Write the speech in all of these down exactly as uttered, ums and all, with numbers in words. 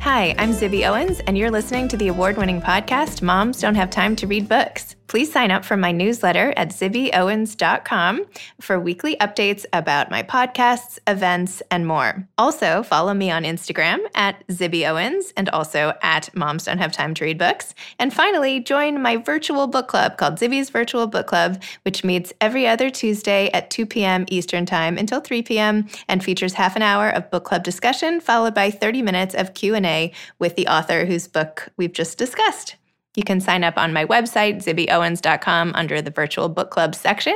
Hi, I'm Zibby Owens, and you're listening to the award-winning podcast, Moms Don't Have Time to Read Books. Please sign up for my newsletter at zibby owens dot com for weekly updates about my podcasts, events, and more. Also, follow me on Instagram at zibbyowens and also at Moms Don't Have Time to Read Books. And finally, join my virtual book club called Zibby's Virtual Book Club, which meets every other Tuesday at two p.m. Eastern Time until three p.m. and features half an hour of book club discussion followed by thirty minutes of Q and A with the author whose book we've just discussed. You can sign up on my website, zibby owens dot com, under the virtual book club section,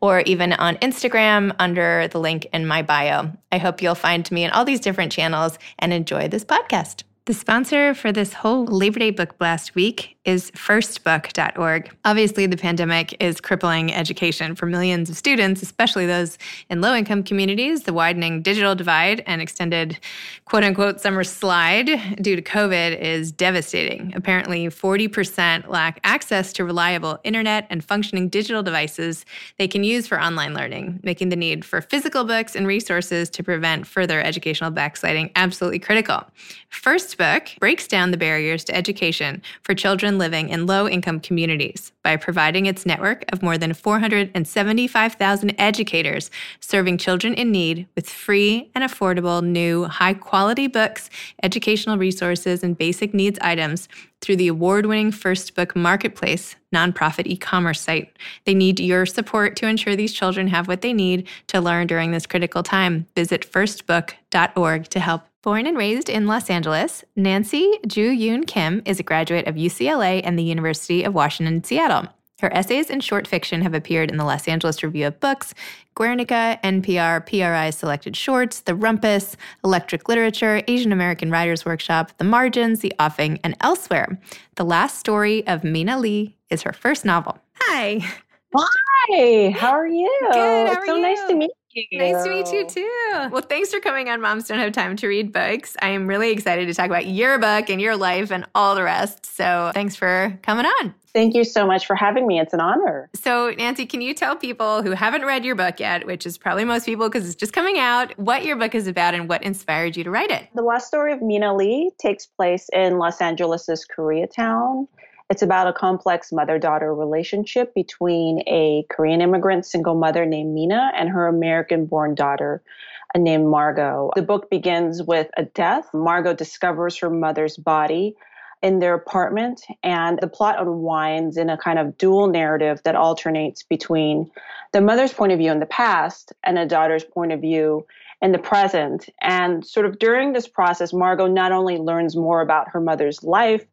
or even on Instagram under the link in my bio. I hope you'll find me in all these different channels and enjoy this podcast. The sponsor for this whole Labor Day Book Blast week is first book dot org. Obviously, the pandemic is crippling education for millions of students, especially those in low-income communities. The widening digital divide and extended, quote-unquote, summer slide due to COVID is devastating. Apparently, forty percent lack access to reliable internet and functioning digital devices they can use for online learning, making the need for physical books and resources to prevent further educational backsliding absolutely critical. First Book breaks down the barriers to education for children living in low-income communities by providing its network of more than four hundred seventy-five thousand educators serving children in need with free and affordable new high-quality books, educational resources, and basic needs items through the award-winning First Book Marketplace nonprofit e-commerce site. They need your support to ensure these children have what they need to learn during this critical time. Visit first book dot org to help. Born and raised in Los Angeles, Nancy Ju Yoon Kim is a graduate of U C L A and the University of Washington in Seattle. Her essays and short fiction have appeared in the Los Angeles Review of Books, Guernica, N P R, P R I Selected Shorts, The Rumpus, Electric Literature, Asian American Writers Workshop, The Margins, The Offing, and elsewhere. The Last Story of Mina Lee is her first novel. Hi. Hi. How are you? Good. How it's are so you? Nice to meet you. Nice to meet you, too. Well, thanks for coming on Moms Don't Have Time to Read Books. I am really excited to talk about your book and your life and all the rest. So thanks for coming on. Thank you so much for having me. It's an honor. So, Nancy, can you tell people who haven't read your book yet, which is probably most people because it's just coming out, what your book is about and what inspired you to write it? The Last Story of Mina Lee takes place in Los Angeles' Koreatown. It's about a complex mother-daughter relationship between a Korean immigrant single mother named Mina and her American-born daughter named Margot. The book begins with a death. Margot discovers her mother's body in their apartment, and the plot unwinds in a kind of dual narrative that alternates between the mother's point of view in the past and a daughter's point of view in the present. And sort of during this process, Margot not only learns more about her mother's life,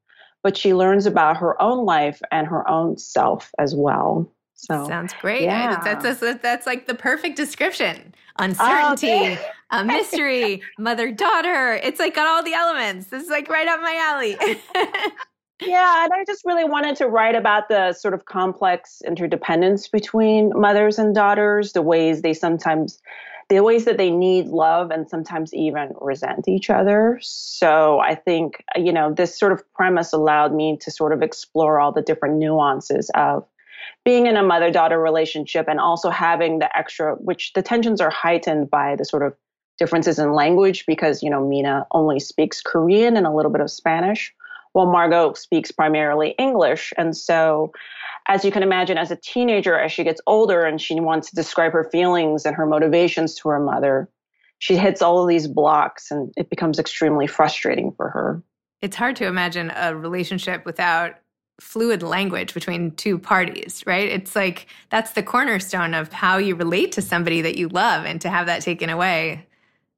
but she learns about her own life and her own self as well. So, sounds great. Yeah. That's, that's, that's, that's like the perfect description. Uncertainty, oh, okay. A mystery, mother-daughter. It's like got all the elements. This is like right up my alley. Yeah, and I just really wanted to write about the sort of complex interdependence between mothers and daughters, the ways they sometimes, the ways that they need love and sometimes even resent each other. So I think, you know, this sort of premise allowed me to sort of explore all the different nuances of being in a mother-daughter relationship, and also having the extra, which the tensions are heightened by the sort of differences in language, because, you know, Mina only speaks Korean and a little bit of Spanish, while Margot speaks primarily English. And so, as you can imagine, as a teenager, as she gets older and she wants to describe her feelings and her motivations to her mother, she hits all of these blocks, and it becomes extremely frustrating for her. It's hard to imagine a relationship without fluid language between two parties, right? It's like that's the cornerstone of how you relate to somebody that you love, and to have that taken away,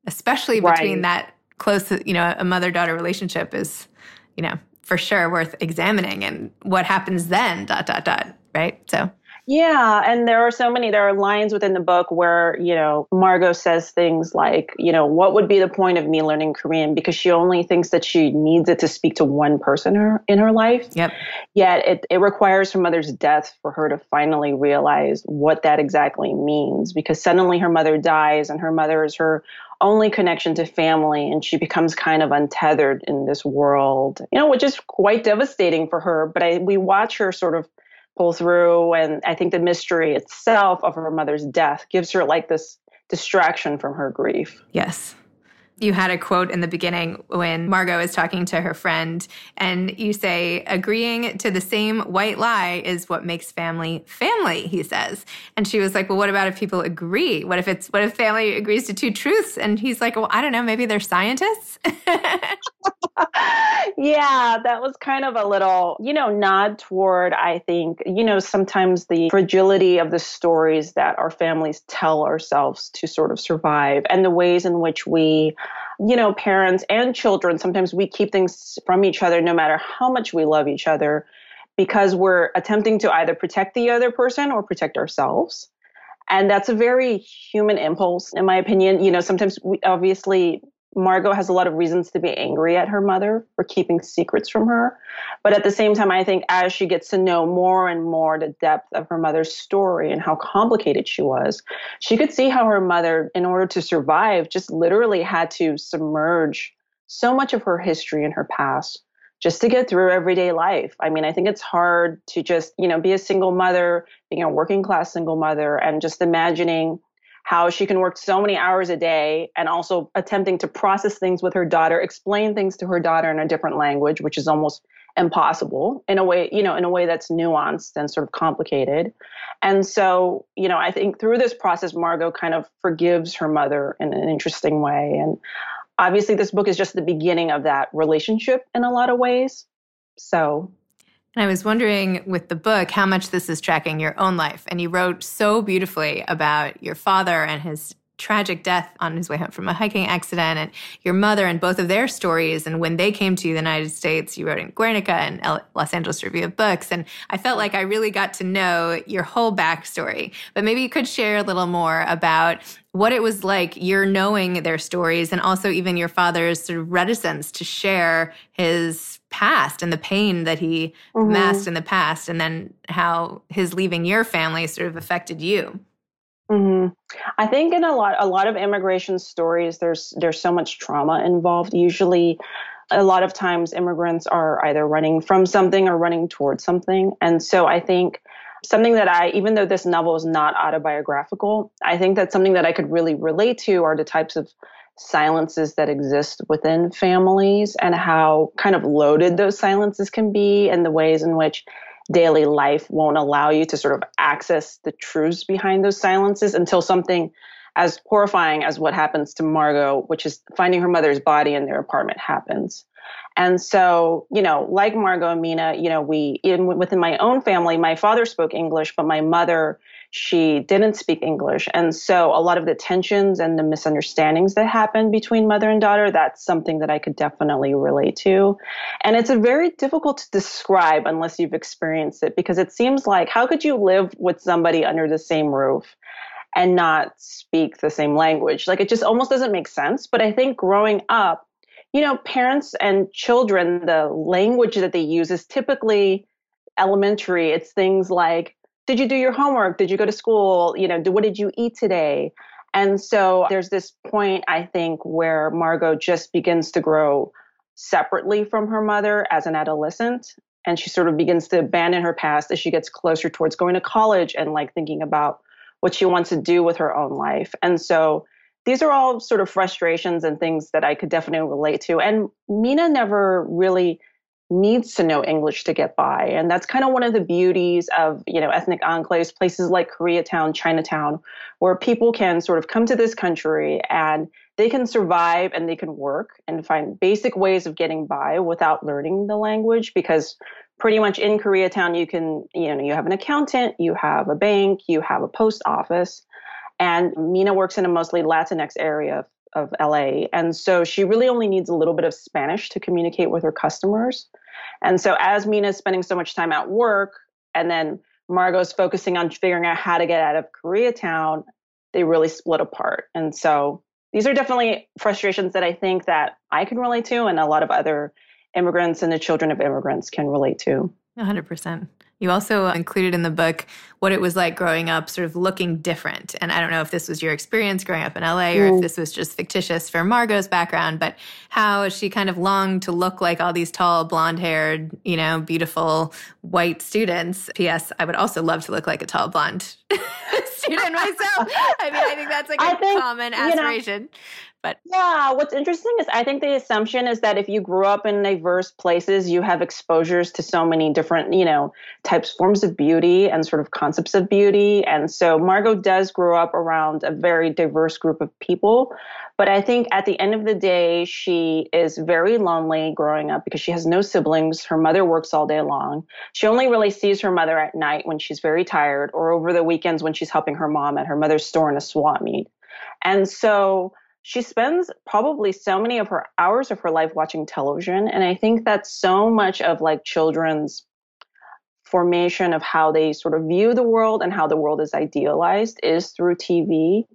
especially between right. that close, you know, a mother-daughter relationship is, you know, for sure worth examining. And what happens then, dot, dot, dot, right? So, yeah. And there are so many, there are lines within the book where, you know, Margot says things like, you know, what would be the point of me learning Korean? Because she only thinks that she needs it to speak to one person her, in her life. Yep. Yet it, it requires her mother's death for her to finally realize what that exactly means, because suddenly her mother dies and her mother is her only connection to family, and she becomes kind of untethered in this world, you know, which is quite devastating for her. But I, we watch her sort of pull through, and I think the mystery itself of her mother's death gives her like this distraction from her grief. Yes. You had a quote in the beginning when Margot is talking to her friend, and you say, agreeing to the same white lie is what makes family family, he says. And she was like, well, what about if people agree? What if it's, what if family agrees to two truths? And he's like, well, I don't know, maybe they're scientists? Yeah, that was kind of a little, you know, nod toward, I think, you know, sometimes the fragility of the stories that our families tell ourselves to sort of survive, and the ways in which we, you know, parents and children, sometimes we keep things from each other no matter how much we love each other, because we're attempting to either protect the other person or protect ourselves. And that's a very human impulse, in my opinion. You know, sometimes we obviously, Margot has a lot of reasons to be angry at her mother for keeping secrets from her. But at the same time, I think as she gets to know more and more the depth of her mother's story and how complicated she was, she could see how her mother, in order to survive, just literally had to submerge so much of her history and her past just to get through everyday life. I mean, I think it's hard to just, you know, be a single mother, being a working class single mother, and just imagining how she can work so many hours a day, and also attempting to process things with her daughter, explain things to her daughter in a different language, which is almost impossible in a way, you know, in a way that's nuanced and sort of complicated. And so, you know, I think through this process, Margot kind of forgives her mother in an interesting way. And obviously this book is just the beginning of that relationship in a lot of ways. So... And I was wondering with the book how much this is tracking your own life. And you wrote so beautifully about your father and his tragic death on his way home from a hiking accident, and your mother and both of their stories. And when they came to the United States, you wrote in Guernica and Los Angeles Review of Books. And I felt like I really got to know your whole backstory. But maybe you could share a little more about what it was like, your knowing their stories, and also even your father's sort of reticence to share his past and the pain that he mm-hmm. masked in the past, and then how his leaving your family sort of affected you. Mm-hmm. I think in a lot, a lot of immigration stories, there's there's so much trauma involved. Usually, a lot of times, immigrants are either running from something or running towards something. And so I think something that I, even though this novel is not autobiographical, I think that something that I could really relate to are the types of silences that exist within families, and how kind of loaded those silences can be, and the ways in which daily life won't allow you to sort of access the truths behind those silences until something as horrifying as what happens to Margot, which is finding her mother's body in their apartment, happens. And so, you know, like Margot and Mina, you know, we, in, within my own family, my father spoke English, but my mother, she didn't speak English. And so a lot of the tensions and the misunderstandings that happened between mother and daughter, that's something that I could definitely relate to. And it's a very difficult to describe unless you've experienced it, because it seems like, how could you live with somebody under the same roof and not speak the same language? Like, it just almost doesn't make sense. But I think growing up, you know, parents and children, the language that they use is typically elementary. It's things like, did you do your homework? Did you go to school? You know, what did you eat today? And so there's this point, I think, where Margot just begins to grow separately from her mother as an adolescent. And she sort of begins to abandon her past as she gets closer towards going to college and like thinking about what she wants to do with her own life. And so these are all sort of frustrations and things that I could definitely relate to. And Mina never really needs to know English to get by. And that's kind of one of the beauties of, you know, ethnic enclaves, places like Koreatown, Chinatown, where people can sort of come to this country and they can survive and they can work and find basic ways of getting by without learning the language. Because pretty much in Koreatown, you can, you know, you have an accountant, you have a bank, you have a post office. And Mina works in a mostly Latinx area of, of L A. And so she really only needs a little bit of Spanish to communicate with her customers. And so as Mina is spending so much time at work, and then Margot's focusing on figuring out how to get out of Koreatown, they really split apart. And so these are definitely frustrations that I think that I can relate to, and a lot of other immigrants and the children of immigrants can relate to. one hundred percent. You also included in the book what it was like growing up sort of looking different. And I don't know if this was your experience growing up in L A or if this was just fictitious for Margot's background, but how she kind of longed to look like all these tall, blonde-haired, you know, beautiful white students. P S. I would also love to look like a tall, blonde student myself. I mean, I think that's like a think, common aspiration. You know, But yeah, what's interesting is I think the assumption is that if you grew up in diverse places, you have exposures to so many different, you know, types, forms of beauty and sort of concepts of beauty. And so Margot does grow up around a very diverse group of people. But I think at the end of the day, she is very lonely growing up because she has no siblings. Her mother works all day long. She only really sees her mother at night when she's very tired, or over the weekends when she's helping her mom at her mother's store in a swap meet. And so she spends probably so many of her hours of her life watching television. And I think that's so much of like children's formation of how they sort of view the world and how the world is idealized is through T V.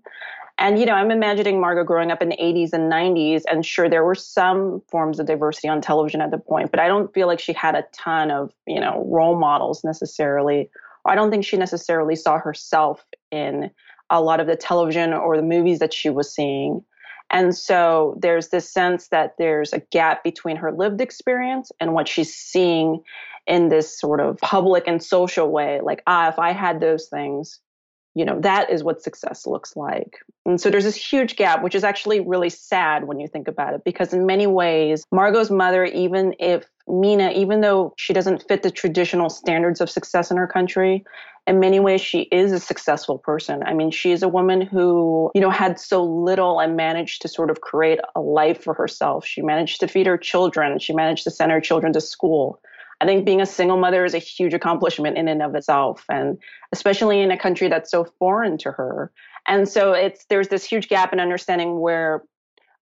And, you know, I'm imagining Margot growing up in the eighties and nineties. And sure, there were some forms of diversity on television at the point, but I don't feel like she had a ton of, you know, role models necessarily. I don't think she necessarily saw herself in a lot of the television or the movies that she was seeing. And so there's this sense that there's a gap between her lived experience and what she's seeing in this sort of public and social way. Like, ah, if I had those things, you know, that is what success looks like. And so there's this huge gap, which is actually really sad when you think about it, because in many ways, Margot's mother, even if Mina, even though she doesn't fit the traditional standards of success in her country, in many ways, she is a successful person. I mean, she is a woman who, you know, had so little and managed to sort of create a life for herself. She managed to feed her children. She managed to send her children to school. I think being a single mother is a huge accomplishment in and of itself, and especially in a country that's so foreign to her. And so it's there's this huge gap in understanding where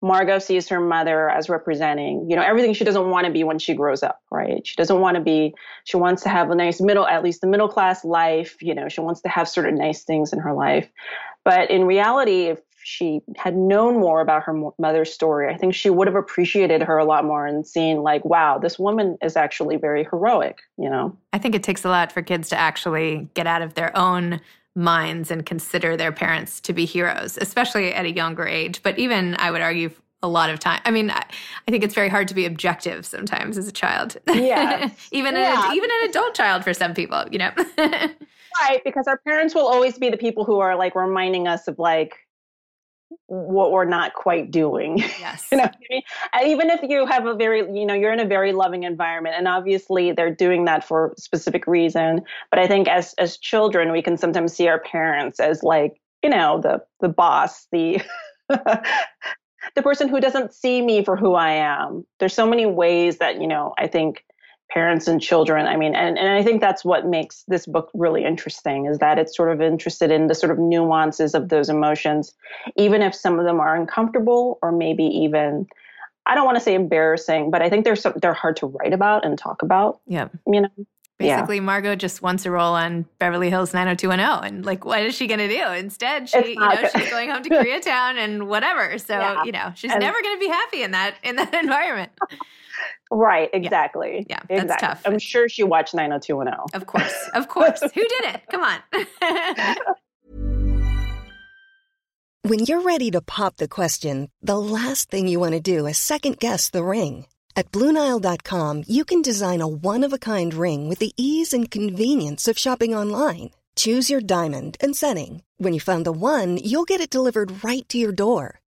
Margot sees her mother as representing, you know, everything she doesn't want to be when she grows up, right? She doesn't want to be, she wants to have a nice middle, at least the middle class life, you know, she wants to have certain nice things in her life. But in reality, if she had known more about her mother's story, I think she would have appreciated her a lot more and seen like, wow, this woman is actually very heroic, you know? I think it takes a lot for kids to actually get out of their own minds and consider their parents to be heroes, especially at a younger age. But even, I would argue, a lot of time. I mean, I, I think it's very hard to be objective sometimes as a child. Yeah. even, yeah. An, even an adult child for some people, you know? Right, because our parents will always be the people who are like reminding us of like what we're not quite doing. Yes. You know what I mean? And even if you have a very, you know, you're in a very loving environment, and obviously they're doing that for a specific reason. But I think as, as children, we can sometimes see our parents as like you know, the the boss, the the person who doesn't see me for who I am. There's so many ways that, you know, I think parents and children, I mean, and, and I think that's what makes this book really interesting, is that it's sort of interested in the sort of nuances of those emotions, even if some of them are uncomfortable or maybe even, I don't want to say embarrassing, but I think they're, so, they're hard to write about and talk about. Yeah. You know? Basically, yeah. Margot just wants a role on Beverly Hills nine oh two one oh, and like, what is she going to do? Instead, she, you know, she's going home to Koreatown and whatever. So, yeah. you know, she's and, never going to be happy in that in that environment. Right, exactly. Yeah, yeah exactly. That's tough. I'm sure she watched nine oh two one oh. Of course, of course. Who did it? Come on. When you're ready to pop the question, the last thing you want to do is second-guess the ring. At Blue Nile dot com, you can design a one-of-a-kind ring with the ease and convenience of shopping online. Choose your diamond and setting. When you find the one, you'll get it delivered right to your door.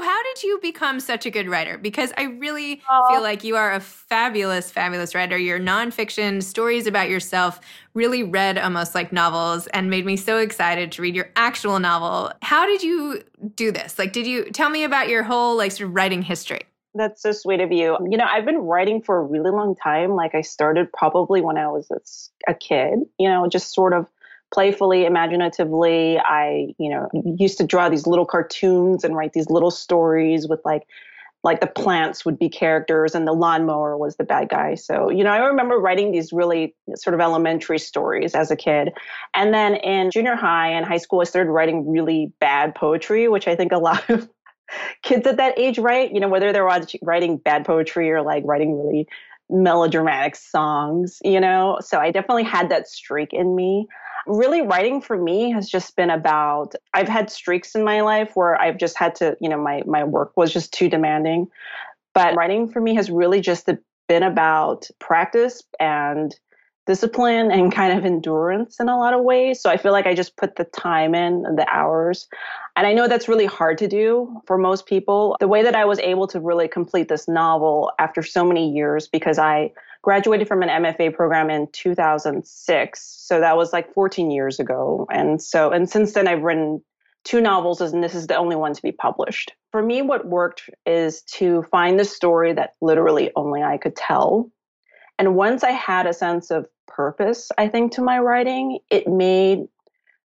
how did you become such a good writer? Because I really Aww. feel like you are a fabulous, fabulous writer. Your nonfiction stories about yourself really read almost like novels and made me so excited to read your actual novel. How did you do this? Like, did you tell me about your whole like sort of writing history? That's so sweet of you. You know, I've been writing for a really long time. Like I started probably when I was a kid, you know, just sort of playfully, imaginatively. I, you know, used to draw these little cartoons and write these little stories with like, like the plants would be characters and the lawnmower was the bad guy. So, you know, I remember writing these really sort of elementary stories as a kid. And then in junior high and high school, I started writing really bad poetry, which I think a lot of kids at that age write, you know, whether they're writing bad poetry or like writing really melodramatic songs, you know. So I definitely had that streak in me. Really, writing for me has just been about, I've had streaks in my life where I've just had to, you know, my my work was just too demanding. But writing for me has really just been about practice and discipline and kind of endurance in a lot of ways. So I feel like I just put the time in, the hours. And I know that's really hard to do for most people. The way that I was able to really complete this novel after so many years, because I graduated from an M F A program in two thousand six. So that was like fourteen years ago. And so, and since then I've written two novels, and this is the only one to be published. For me, what worked is to find the story that literally only I could tell. And once I had a sense of purpose, I think, to my writing, it made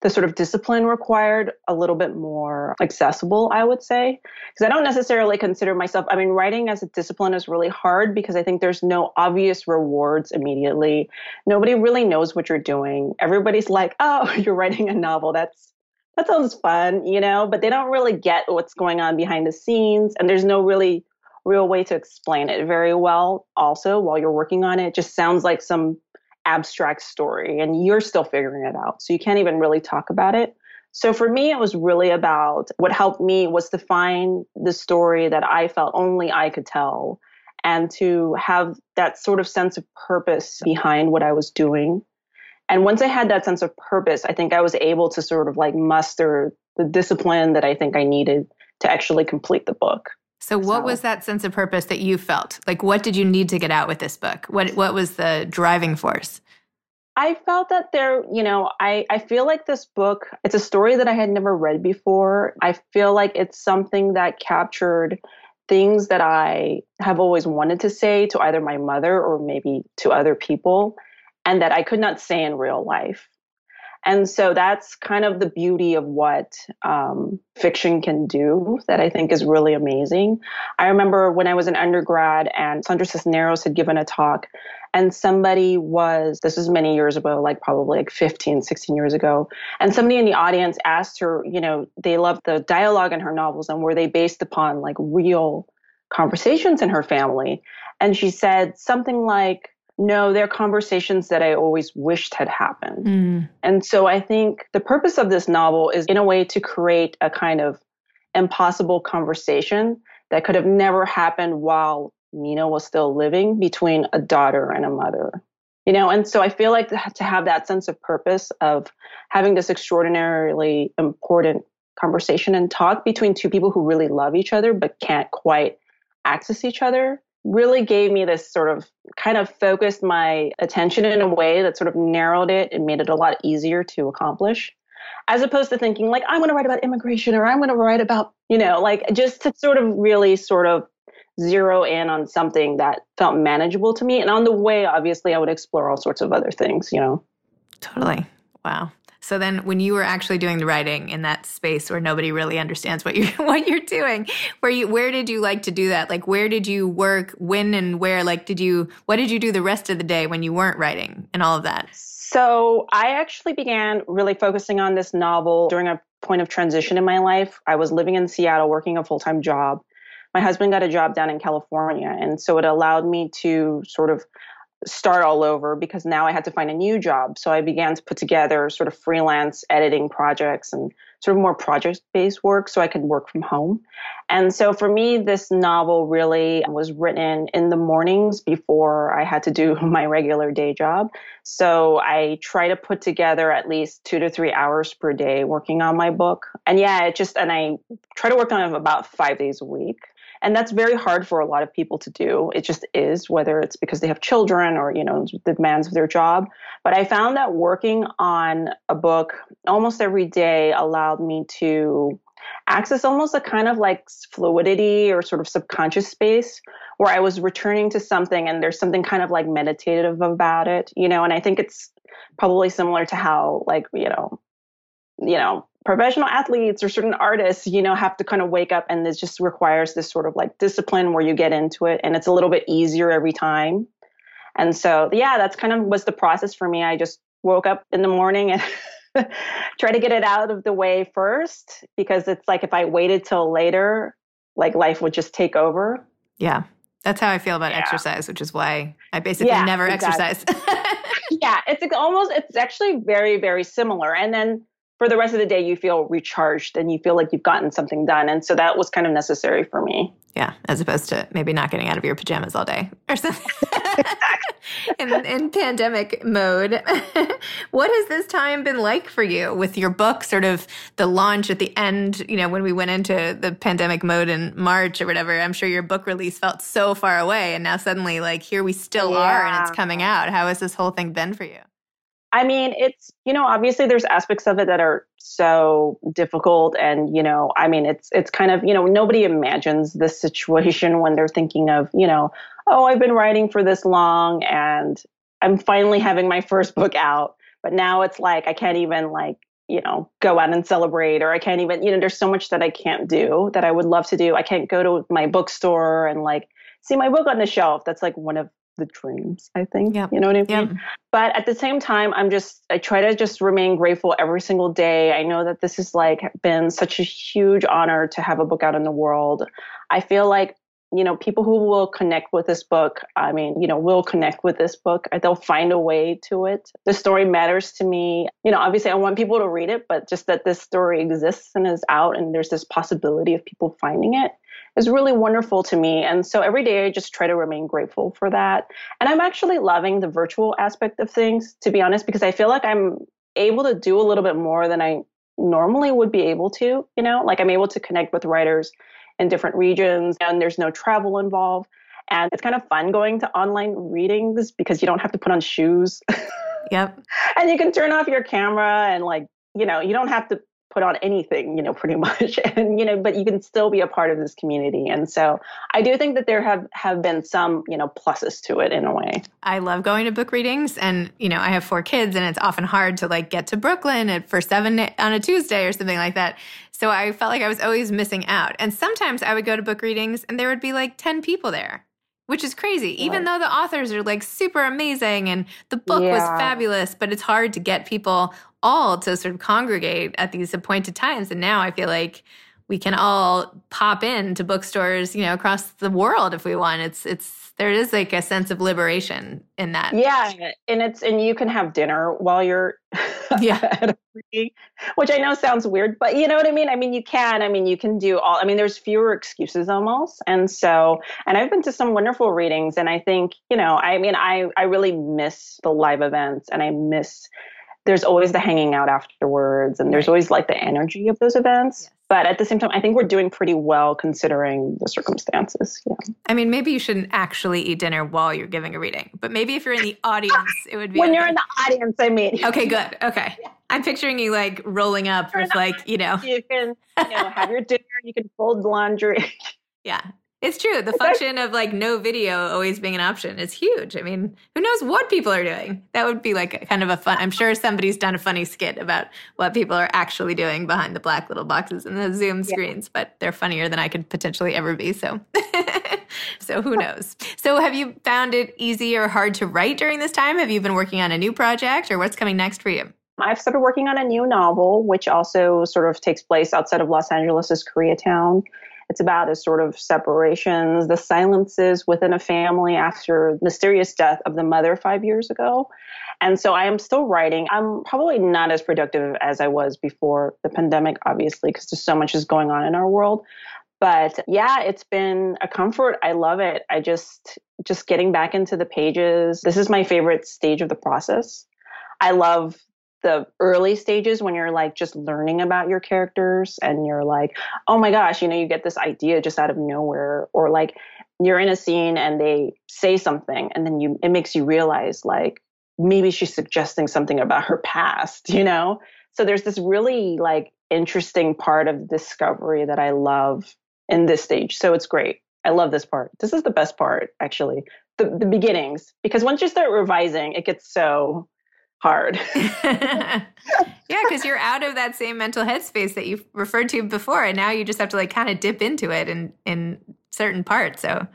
the sort of discipline required a little bit more accessible, I would say. Because I don't necessarily consider myself, I mean, writing as a discipline is really hard because I think there's no obvious rewards immediately. Nobody really knows what you're doing. Everybody's like, oh, you're writing a novel. That's, that sounds fun, you know, but they don't really get what's going on behind the scenes. And there's no really real way to explain it very well. Also, while you're working on it, it just sounds like some abstract story and you're still figuring it out. So you can't even really talk about it. So for me, it was really about, what helped me was to find the story that I felt only I could tell and to have that sort of sense of purpose behind what I was doing. And once I had that sense of purpose, I think I was able to sort of like muster the discipline that I think I needed to actually complete the book. So what so. was that sense of purpose that you felt? Like, what did you need to get out with this book? What what was the driving force? I felt that there, you know, I, I feel like this book, it's a story that I had never read before. I feel like it's something that captured things that I have always wanted to say to either my mother or maybe to other people, and that I could not say in real life. And so that's kind of the beauty of what um, fiction can do that I think is really amazing. I remember when I was an undergrad and Sandra Cisneros had given a talk, and somebody was, this was many years ago, like probably like fifteen, sixteen years ago, and somebody in the audience asked her, you know, they loved the dialogue in her novels and were they based upon like real conversations in her family? And she said something like, no, they're conversations that I always wished had happened. Mm. And so I think the purpose of this novel is in a way to create a kind of impossible conversation that could have never happened while Mina was still living between a daughter and a mother. You know, and so I feel like to have that sense of purpose of having this extraordinarily important conversation and talk between two people who really love each other but can't quite access each other really gave me this sort of kind of focused my attention in a way that sort of narrowed it and made it a lot easier to accomplish, as opposed to thinking like, I'm going to write about immigration or I'm going to write about, you know, like just to sort of really sort of zero in on something that felt manageable to me. And on the way, obviously, I would explore all sorts of other things, you know. Totally. Wow. So then when you were actually doing the writing in that space where nobody really understands what you're what you're doing, where you where did you like to do that? Like where did you work, when and where? Like did you what did you do the rest of the day when you weren't writing and all of that? So I actually began really focusing on this novel during a point of transition in my life. I was living in Seattle working a full-time job. My husband got a job down in California, and so it allowed me to sort of start all over because now I had to find a new job. So I began to put together sort of freelance editing projects and sort of more project-based work so I could work from home. And so for me, this novel really was written in the mornings before I had to do my regular day job. So I try to put together at least two to three hours per day working on my book. And yeah, it just, and I try to work on it about five days a week. And that's very hard for a lot of people to do. It just is, whether it's because they have children or, you know, the demands of their job. But I found that working on a book almost every day allowed me to access almost a kind of like fluidity or sort of subconscious space where I was returning to something and there's something kind of like meditative about it, you know. And I think it's probably similar to how like, you know, you know, professional athletes or certain artists, you know, have to kind of wake up, and this just requires this sort of like discipline where you get into it and it's a little bit easier every time. And so, yeah, that's kind of was the process for me. I just woke up in the morning and try to get it out of the way first, because it's like if I waited till later, like life would just take over. Yeah. That's how I feel about yeah. exercise, which is why I basically yeah, never exactly. exercise. Yeah. It's almost, it's actually very, very similar. And then for the rest of the day, you feel recharged and you feel like you've gotten something done. And so that was kind of necessary for me. Yeah, as opposed to maybe not getting out of your pajamas all day or something in, in pandemic mode. What has this time been like for you with your book, sort of the launch at the end, you know, when we went into the pandemic mode in March or whatever? I'm sure your book release felt so far away. And now suddenly, like, here we still yeah. are and it's coming out. How has this whole thing been for you? I mean, it's, you know, obviously there's aspects of it that are so difficult. And, you know, I mean, it's it's kind of, you know, nobody imagines this situation when they're thinking of, you know, oh, I've been writing for this long and I'm finally having my first book out. But now it's like, I can't even like, you know, go out and celebrate, or I can't even, you know, there's so much that I can't do that I would love to do. I can't go to my bookstore and like see my book on the shelf. That's like one of the dreams, I think. Yep. You know what I mean? Yep. But at the same time, I'm just, I try to just remain grateful every single day. I know that this has like been such a huge honor to have a book out in the world. I feel like, you know, people who will connect with this book, I mean, you know, will connect with this book. They'll find a way to it. The story matters to me. You know, obviously I want people to read it, but just that this story exists and is out and there's this possibility of people finding it is really wonderful to me. And so every day I just try to remain grateful for that. And I'm actually loving the virtual aspect of things, to be honest, because I feel like I'm able to do a little bit more than I normally would be able to, you know, like I'm able to connect with writers in different regions and there's no travel involved. And it's kind of fun going to online readings because you don't have to put on shoes. Yep. And you can turn off your camera and, like, you know, you don't have to put on anything, you know, pretty much. And, you know, but you can still be a part of this community. And so I do think that there have, have been some, you know, pluses to it in a way. I love going to book readings, and, you know, I have four kids, and it's often hard to, like, get to Brooklyn at for seven on a Tuesday or something like that. So I felt like I was always missing out. And sometimes I would go to book readings and there would be like ten people there, which is crazy, even right. though the authors are, like, super amazing and the book yeah. was fabulous, but it's hard to get people all to sort of congregate at these appointed times. And now I feel like we can all pop in to bookstores, you know, across the world if we want. It's, it's, there is like a sense of liberation in that. Yeah. And it's, and you can have dinner while you're yeah. at a reading, which I know sounds weird, but you know what I mean? I mean, you can, I mean, you can do all, I mean, there's fewer excuses almost. And so, and I've been to some wonderful readings, and I think, you know, I mean, I, I really miss the live events, and I miss, there's always the hanging out afterwards, and there's always like the energy of those events. Yes. But at the same time, I think we're doing pretty well considering the circumstances. Yeah. I mean, maybe you shouldn't actually eat dinner while you're giving a reading, but maybe if you're in the audience, it would be. When you're in the audience, I mean. Okay, good. Okay. Yeah. I'm picturing you like rolling up with like, you know. You can, you know, have your dinner, you can fold laundry. Yeah. It's true. The function of like no video always being an option is huge. I mean, who knows what people are doing? That would be like a, kind of a fun, I'm sure somebody's done a funny skit about what people are actually doing behind the black little boxes and the Zoom screens, yeah. but they're funnier than I could potentially ever be. So, so who knows? So have you found it easy or hard to write during this time? Have you been working on a new project, or what's coming next for you? I've started working on a new novel, which also sort of takes place outside of Los Angeles' Koreatown. It's about a sort of separations, the silences within a family after the mysterious death of the mother five years ago. And so I am still writing. I'm probably not as productive as I was before the pandemic, obviously, because there's so much is going on in our world. But yeah, it's been a comfort. I love it. I just, just getting back into the pages. This is my favorite stage of the process. I love the early stages when you're like just learning about your characters and you're like, oh my gosh, you know, you get this idea just out of nowhere, or like you're in a scene and they say something and then you, it makes you realize like maybe she's suggesting something about her past, you know? So there's this really like interesting part of discovery that I love in this stage. So it's great. I love this part. This is the best part, actually, the, the beginnings, because once you start revising, it gets so hard. Yeah, because you're out of that same mental headspace that you referred to before, and now you just have to like kind of dip into it in, in certain parts. So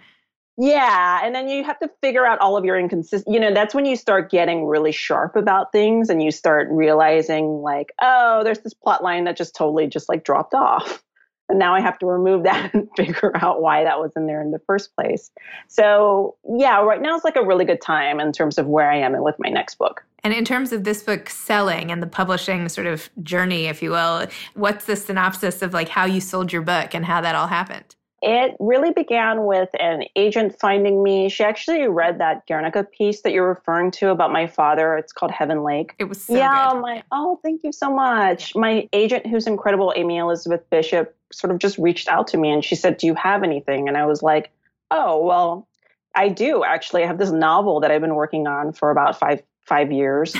yeah, and then you have to figure out all of your inconsist-. You know, that's when you start getting really sharp about things, and you start realizing like, oh, there's this plot line that just totally just like dropped off, and now I have to remove that and figure out why that was in there in the first place. So yeah, right now is like a really good time in terms of where I am and with my next book. And in terms of this book selling and the publishing sort of journey, if you will, what's the synopsis of like how you sold your book and how that all happened? It really began with an agent finding me. She actually read that Guernica piece that you're referring to about my father. It's called Heaven Lake. It was so yeah, good. My, oh, thank you so much. My agent, who's incredible, Amy Elizabeth Bishop, sort of just reached out to me and she said, do you have anything? And I was like, oh, well, I do actually. I have this novel that I've been working on for about five five years.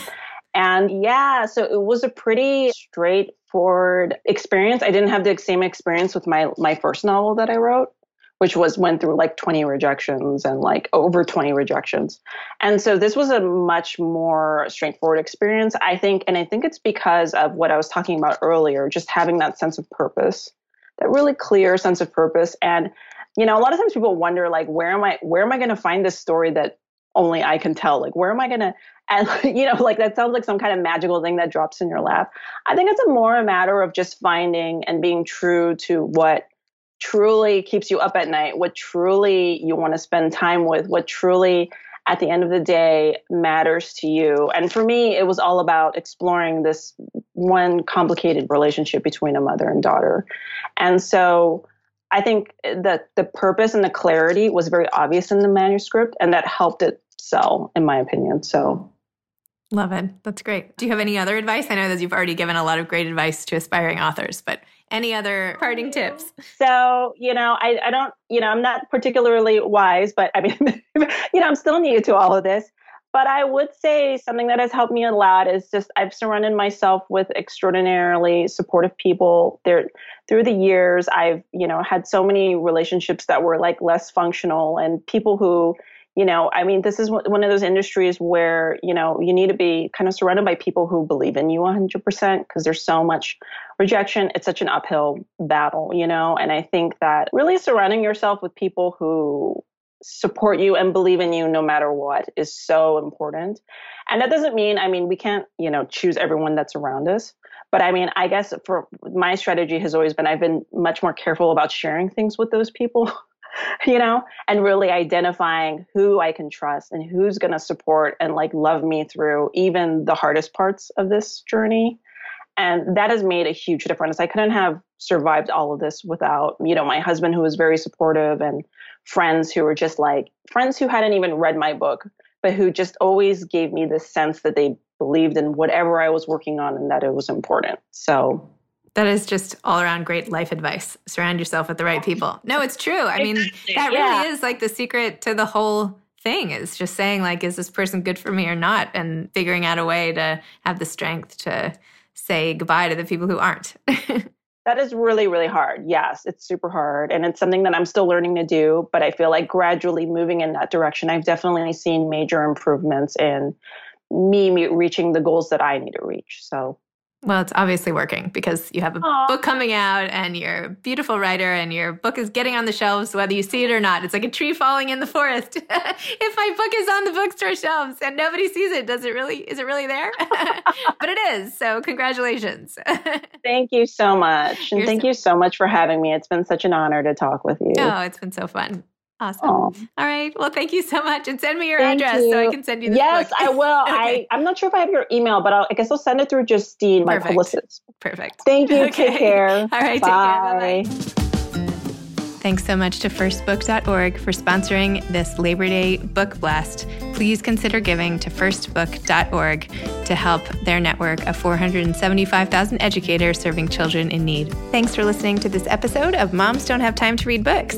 And yeah, so it was a pretty straightforward experience. I didn't have the same experience with my, my first novel that I wrote, which was went through like twenty rejections and like over twenty rejections. And so this was a much more straightforward experience, I think. And I think it's because of what I was talking about earlier, just having that sense of purpose, that really clear sense of purpose. And, you know, a lot of times people wonder like, where am I, where am I going to find this story that only I can tell? Like, where am I going to, and you know, like that sounds like some kind of magical thing that drops in your lap. I think it's a more a matter of just finding and being true to what truly keeps you up at night, what truly you want to spend time with, what truly at the end of the day matters to you. And for me, it was all about exploring this one complicated relationship between a mother and daughter. And so I think that the purpose and the clarity was very obvious in the manuscript, and that helped it sell, in my opinion. So, love it. That's great. Do you have any other advice? I know that you've already given a lot of great advice to aspiring authors, but any other parting tips? So, you know, I, I don't, you know, I'm not particularly wise, but I mean, you know, I'm still new to all of this. But I would say something that has helped me a lot is just I've surrounded myself with extraordinarily supportive people. There, through the years, I've, you know, had so many relationships that were like less functional, and people who, you know, I mean, this is one of those industries where, you know, you need to be kind of surrounded by people who believe in you one hundred percent, because there's so much rejection. It's such an uphill battle, you know, and I think that really surrounding yourself with people who support you and believe in you no matter what is so important. And that doesn't mean, I mean, we can't, you know, choose everyone that's around us. But I mean, I guess for my strategy has always been, I've been much more careful about sharing things with those people, you know, and really identifying who I can trust and who's going to support and like love me through even the hardest parts of this journey. And that has made a huge difference. I couldn't have survived all of this without, you know, my husband, who was very supportive, and friends who were just like friends who hadn't even read my book, but who just always gave me this sense that they believed in whatever I was working on and that it was important. So that is just all around great life advice. Surround yourself with the right people. No, it's true. I mean, that really yeah. is like the secret to the whole thing, is just saying like, is this person good for me or not? And figuring out a way to have the strength to say goodbye to the people who aren't. That is really, really hard. Yes, it's super hard. And it's something that I'm still learning to do, but I feel like gradually moving in that direction, I've definitely seen major improvements in me reaching the goals that I need to reach. So, well, it's obviously working, because you have a Aww. book coming out and you're a beautiful writer and your book is getting on the shelves, whether you see it or not. It's like a tree falling in the forest. If my book is on the bookstore shelves and nobody sees it, does it really, is it really there? But it is. So congratulations. Thank you so much. And You're thank so- you so much for having me. It's been such an honor to talk with you. Oh, it's been so fun. Awesome. Aww. All right. Well, thank you so much. And send me your thank address you. so I can send you the yes, book. Yes, I will. Okay. I, I'm not sure if I have your email, but I'll, I guess I'll send it through Justine, my Perfect. publicist. Perfect. Thank you. Okay. Take care. All right. Bye. Take care. Bye-bye. Thanks so much to first book dot org for sponsoring this Labor Day Book Blast. Please consider giving to first book dot org to help their network of four hundred seventy-five thousand educators serving children in need. Thanks for listening to this episode of Moms Don't Have Time to Read Books.